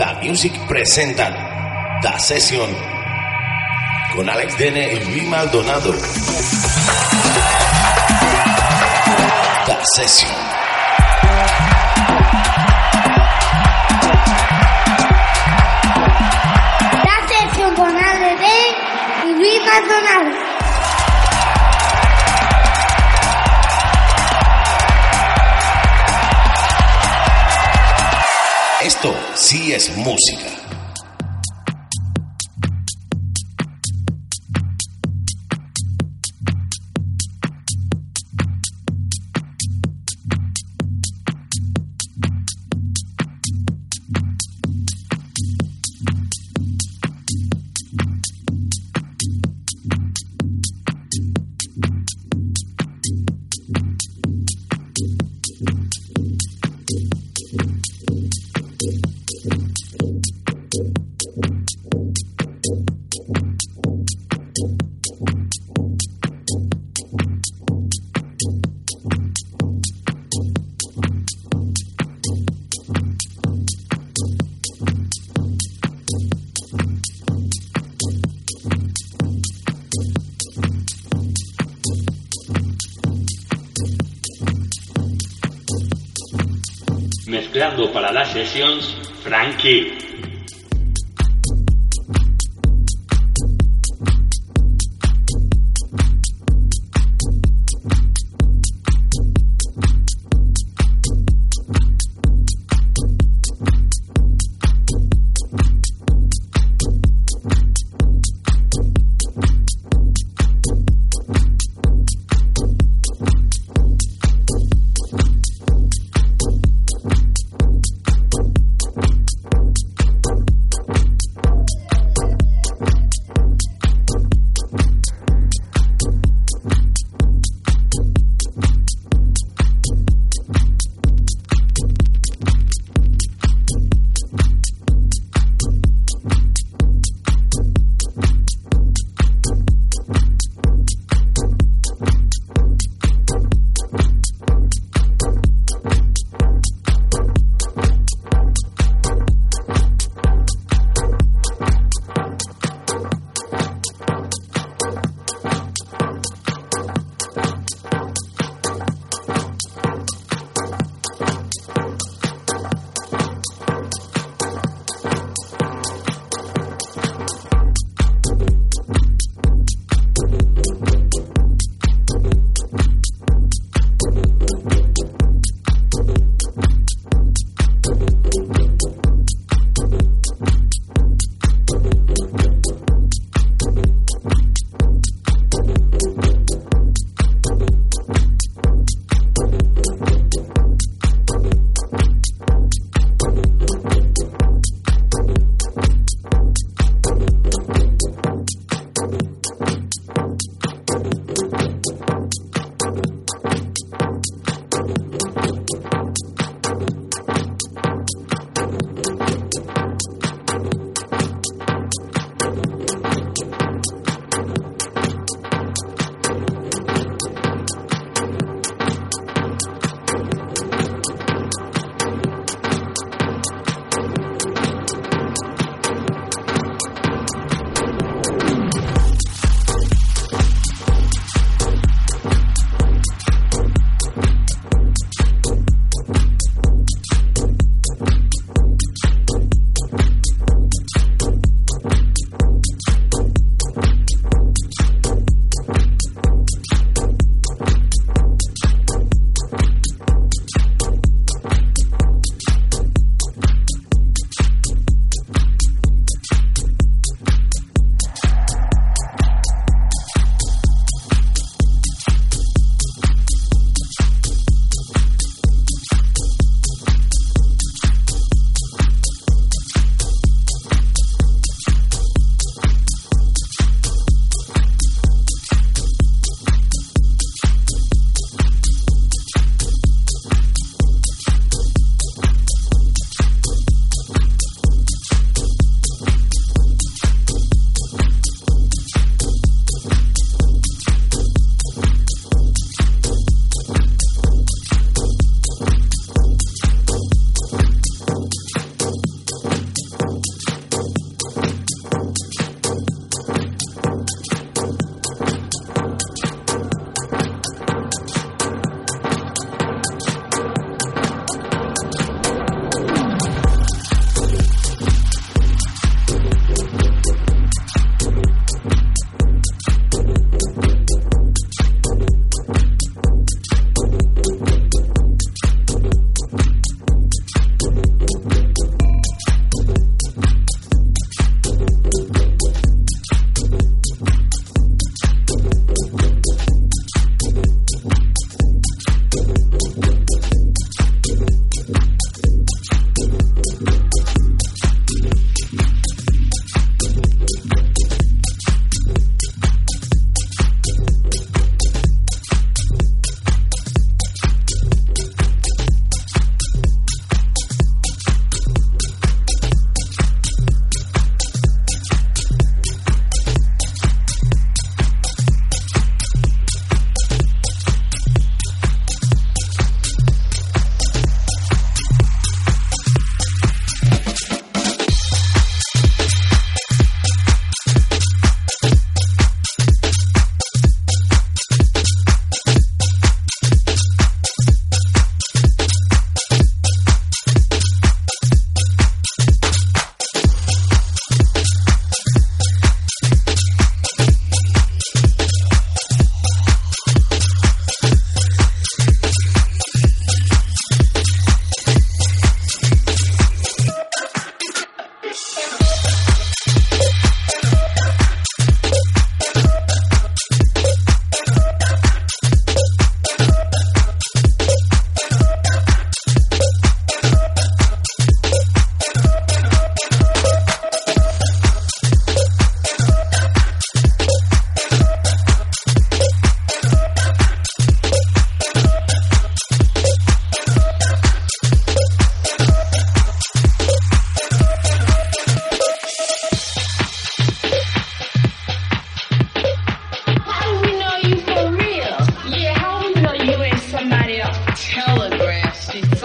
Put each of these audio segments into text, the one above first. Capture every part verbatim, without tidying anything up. La Music presentan Da Session con Alex Denne y Luis Maldonado. Da Session. Da Session con Alex Denne y Luis Maldonado. Esto sí es música. Mezclando para las sesiones, Frankie.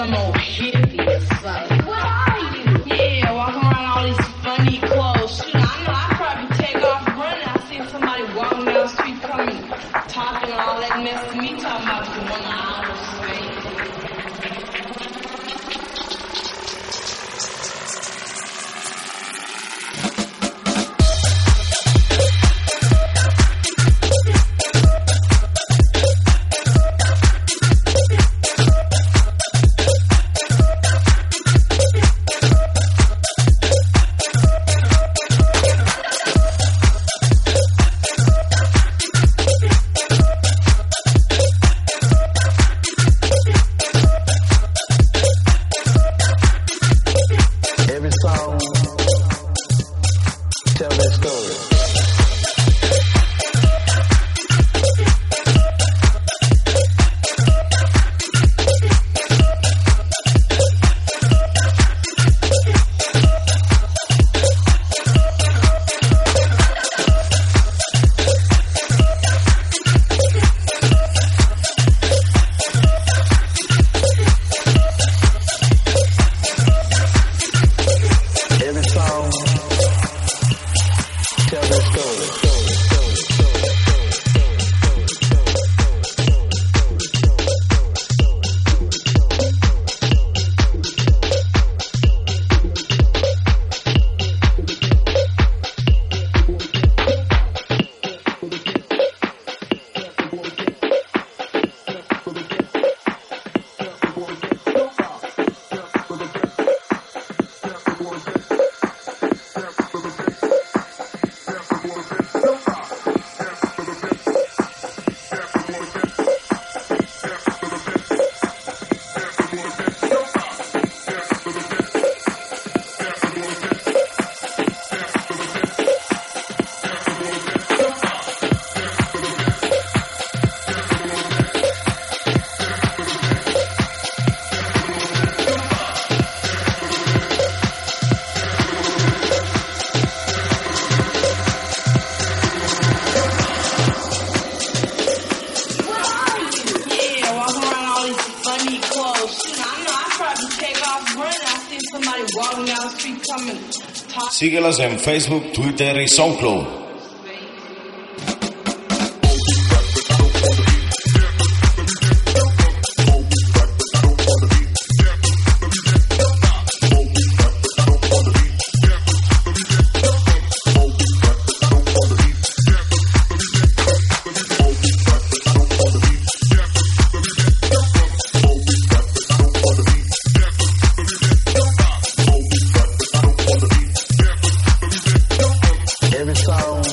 some old hippie or something. What are you? Yeah, walking around all these funny clothes. Shoot, I know I probably take off running. I seen somebody walking down the street coming, talking all that mess to me, talking about the one I was Síguelas en Facebook, Twitter y SoundCloud. Every song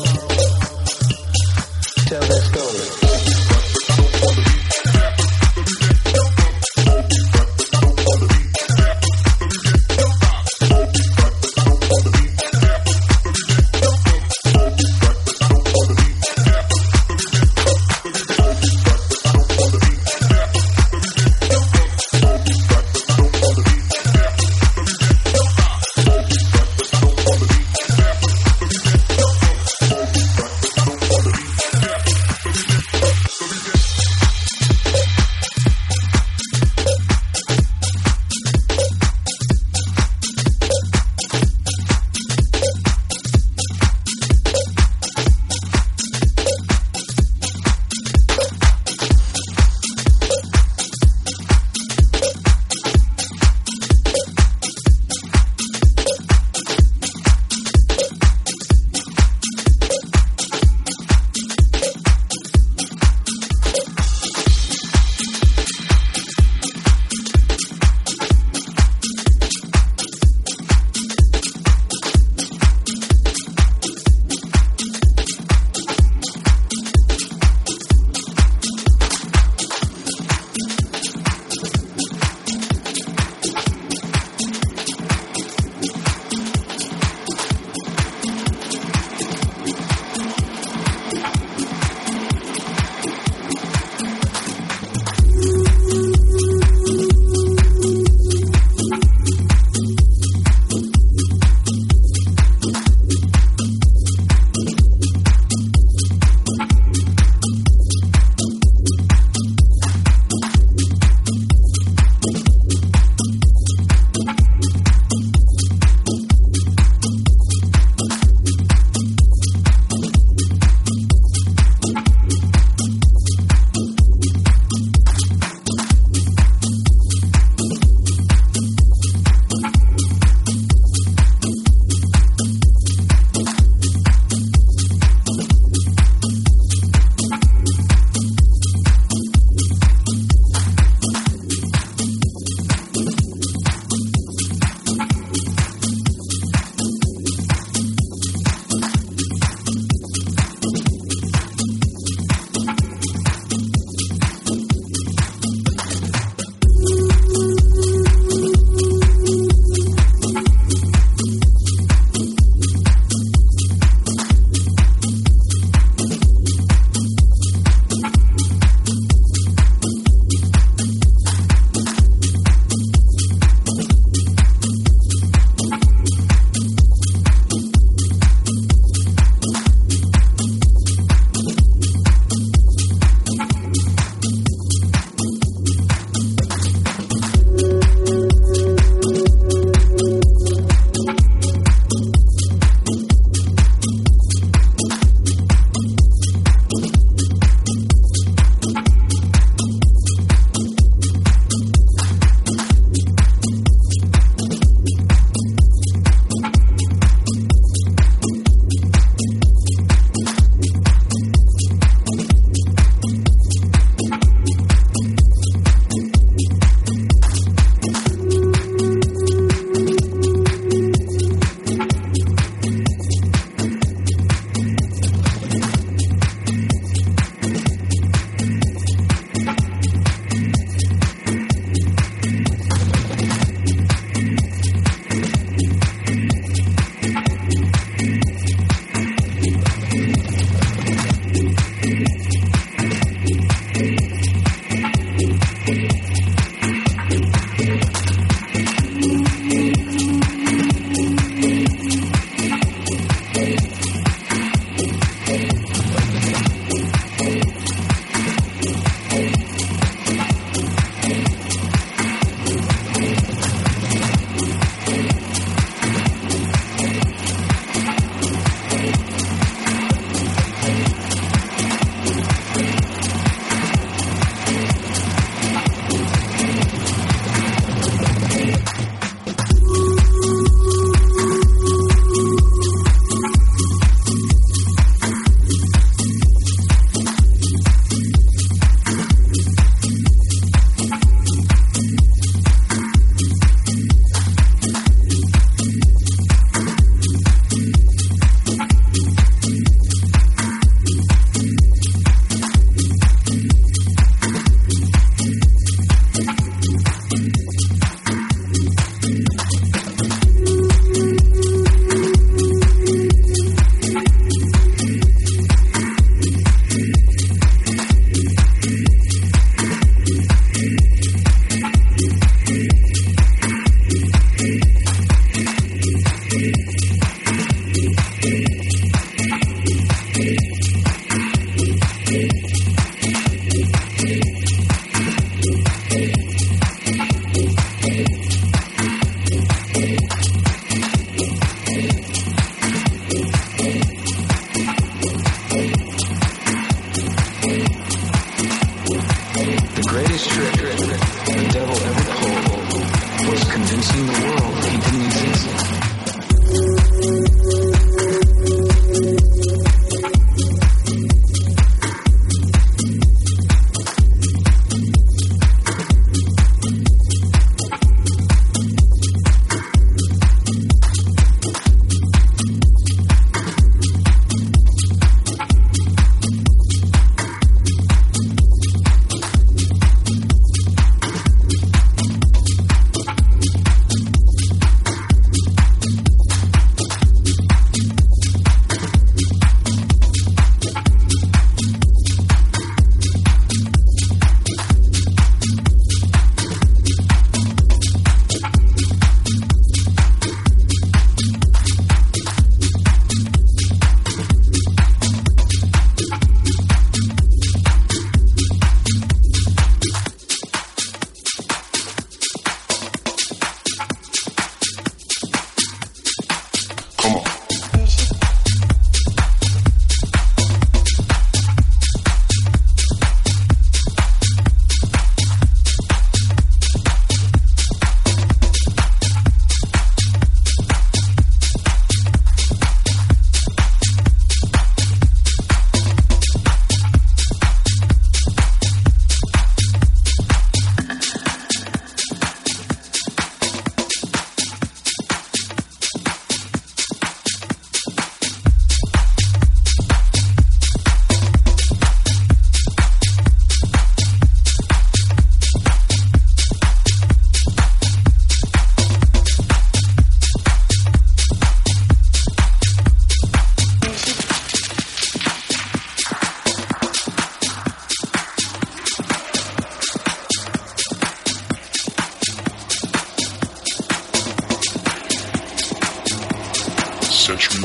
session.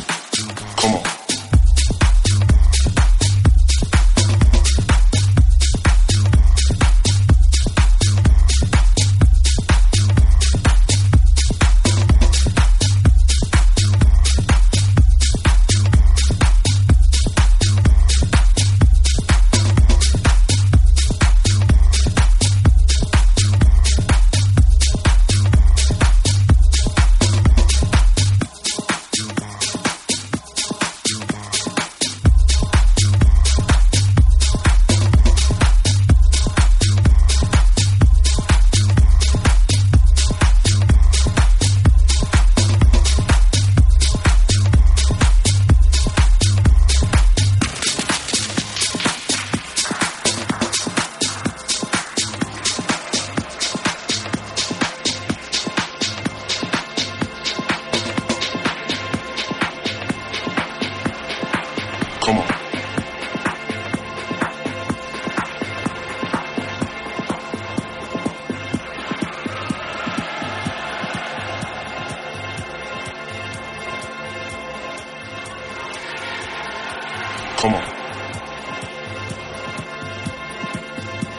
Come on.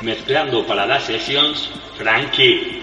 Mezclando para las sesiones, Frankie.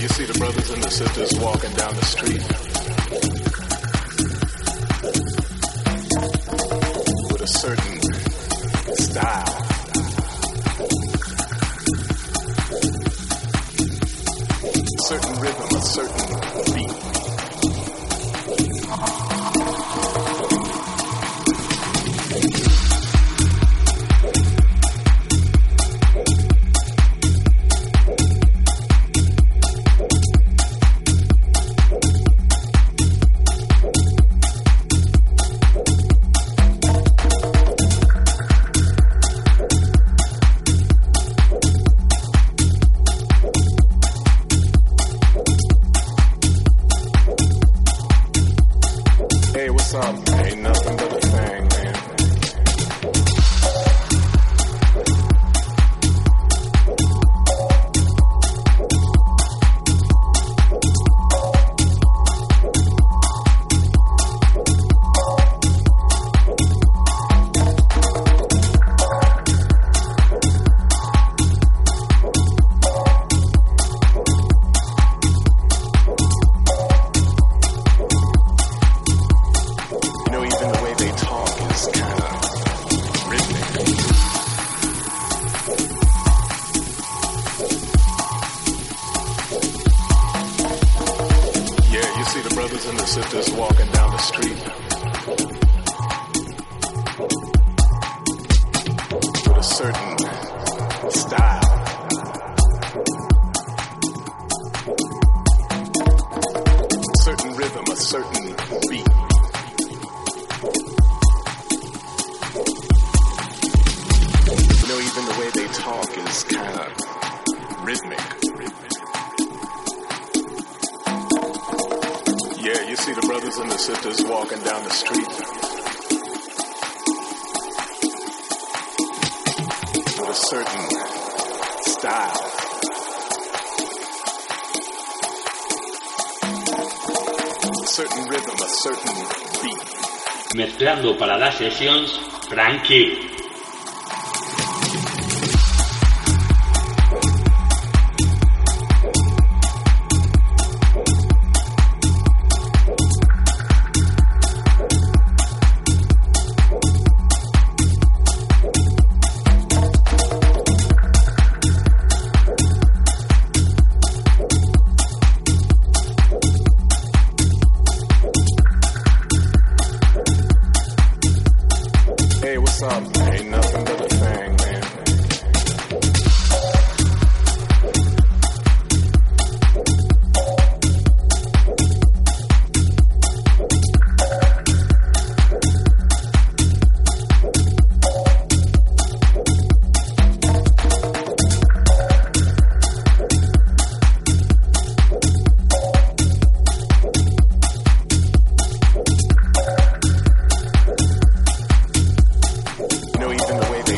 and you see the brothers and the sisters walking down the street with a certain style. A certain rhythm, a certain para las sesiones Frankie. Even the way they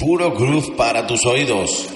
Puro groove para tus oídos.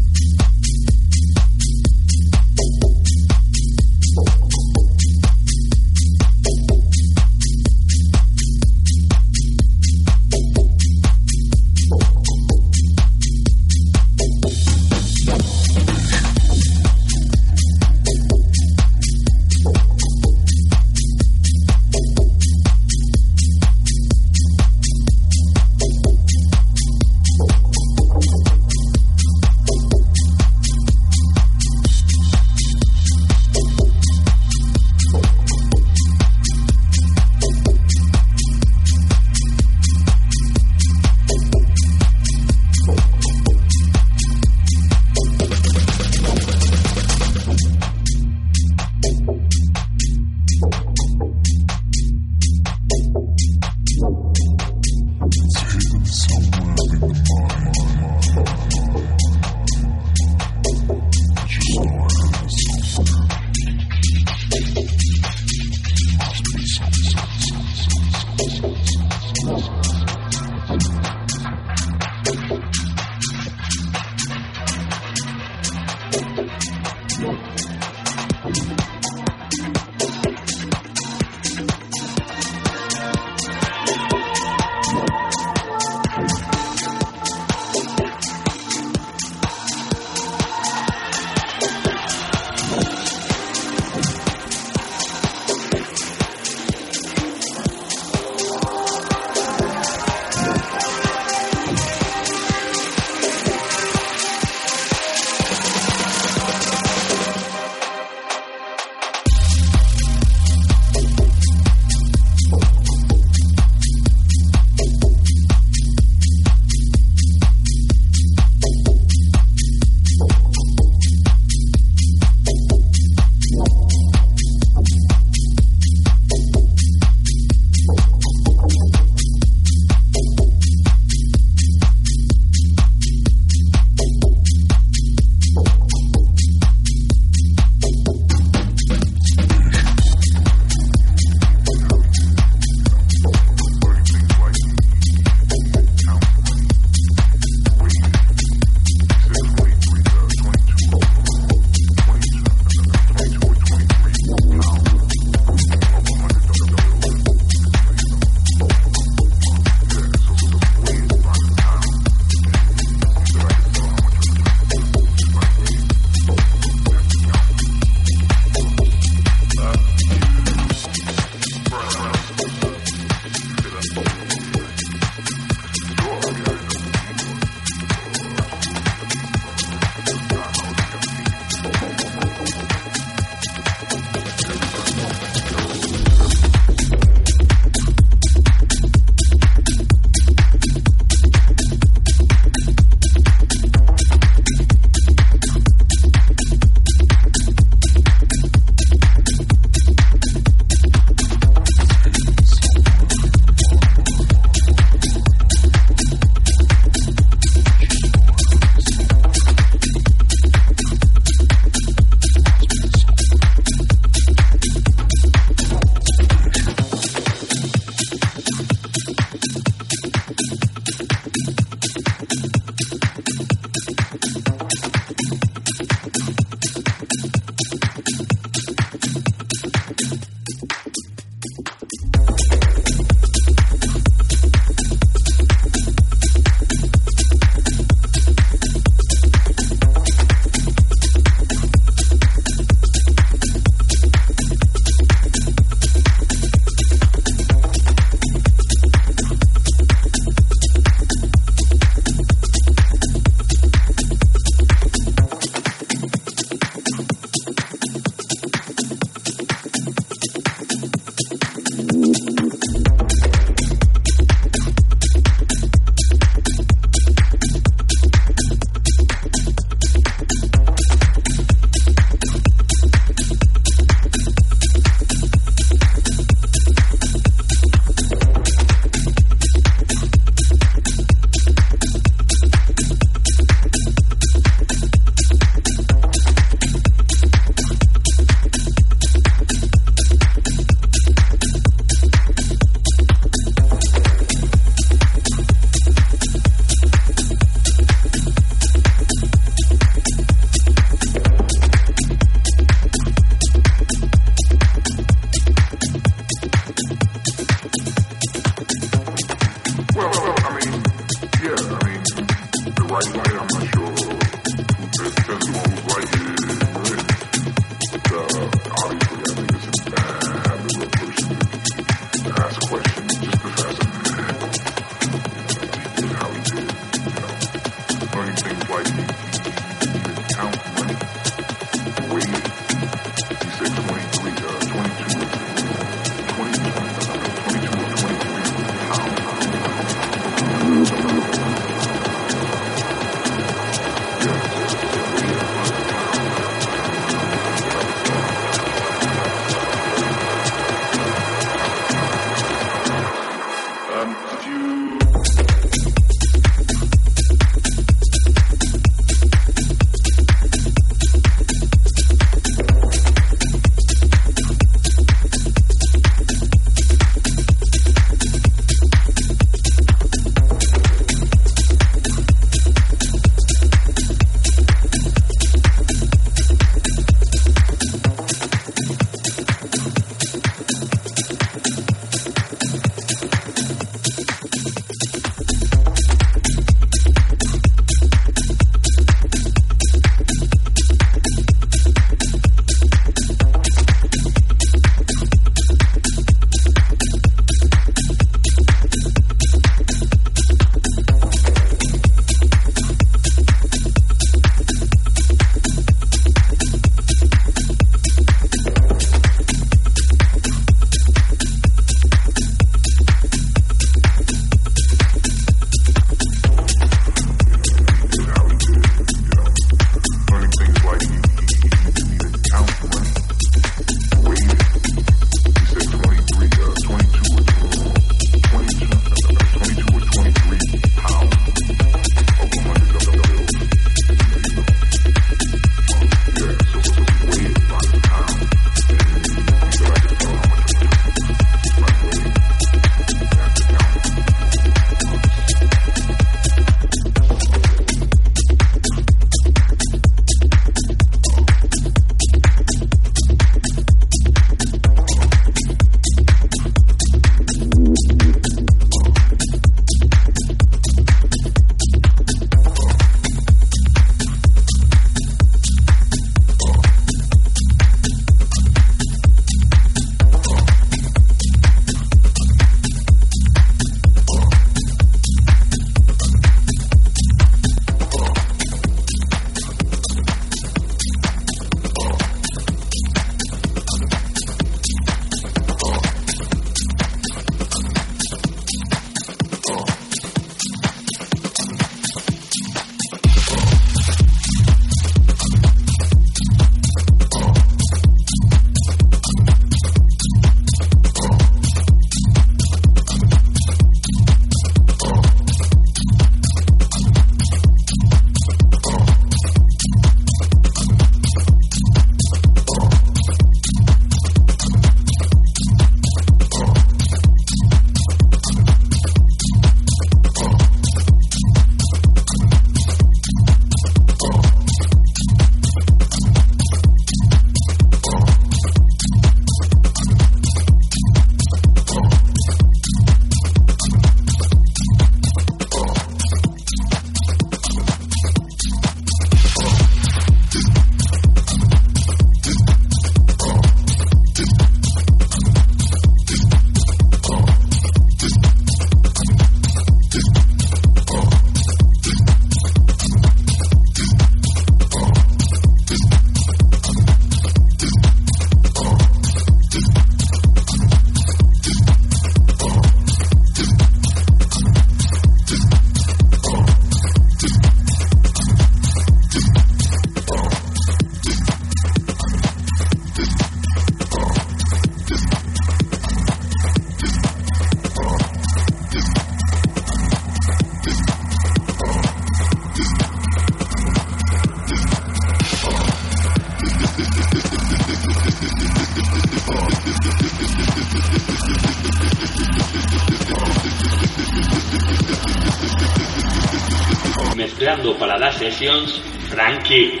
mezclando para las sesiones Frankie.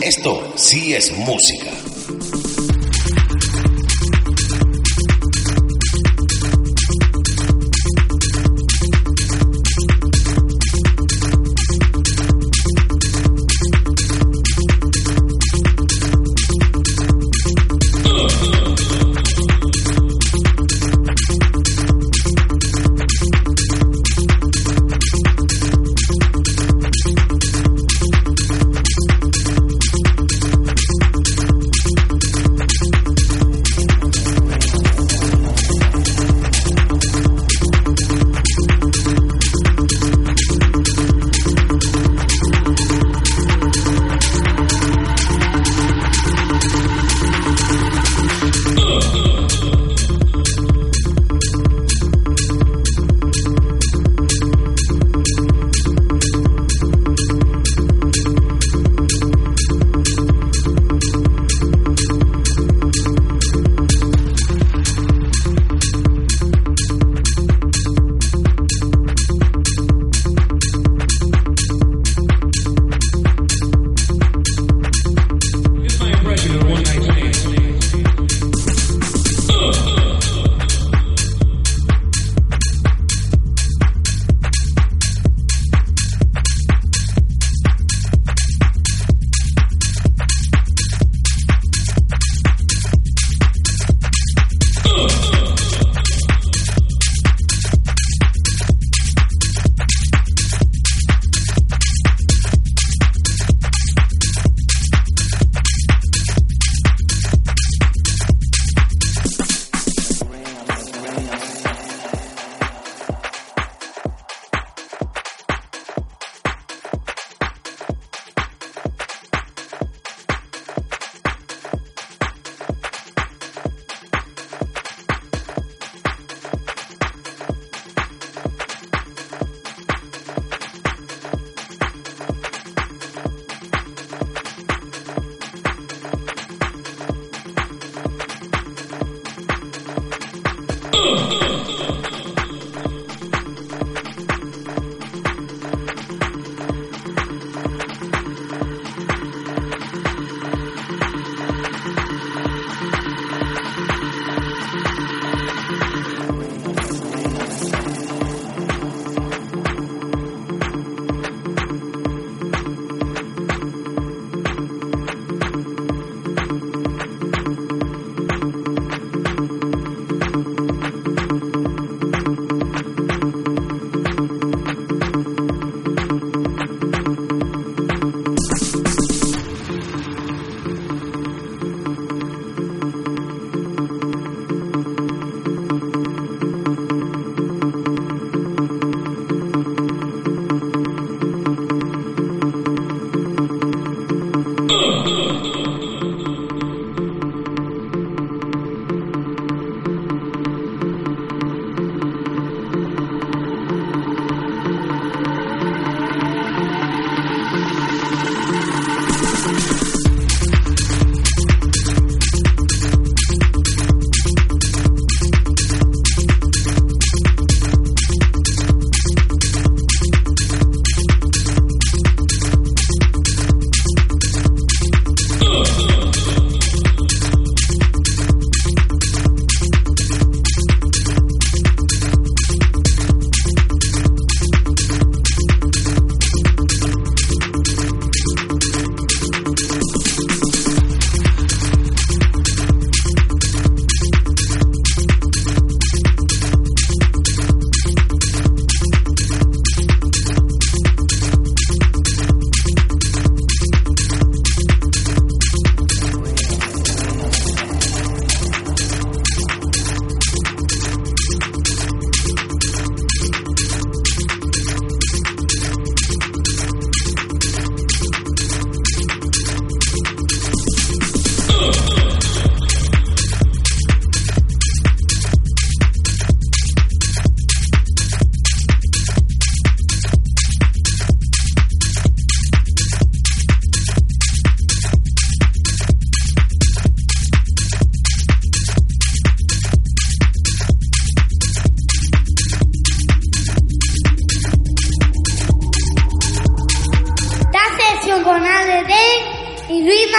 Esto sí es música.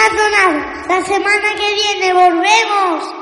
Luis Maldonado. La semana que viene volvemos.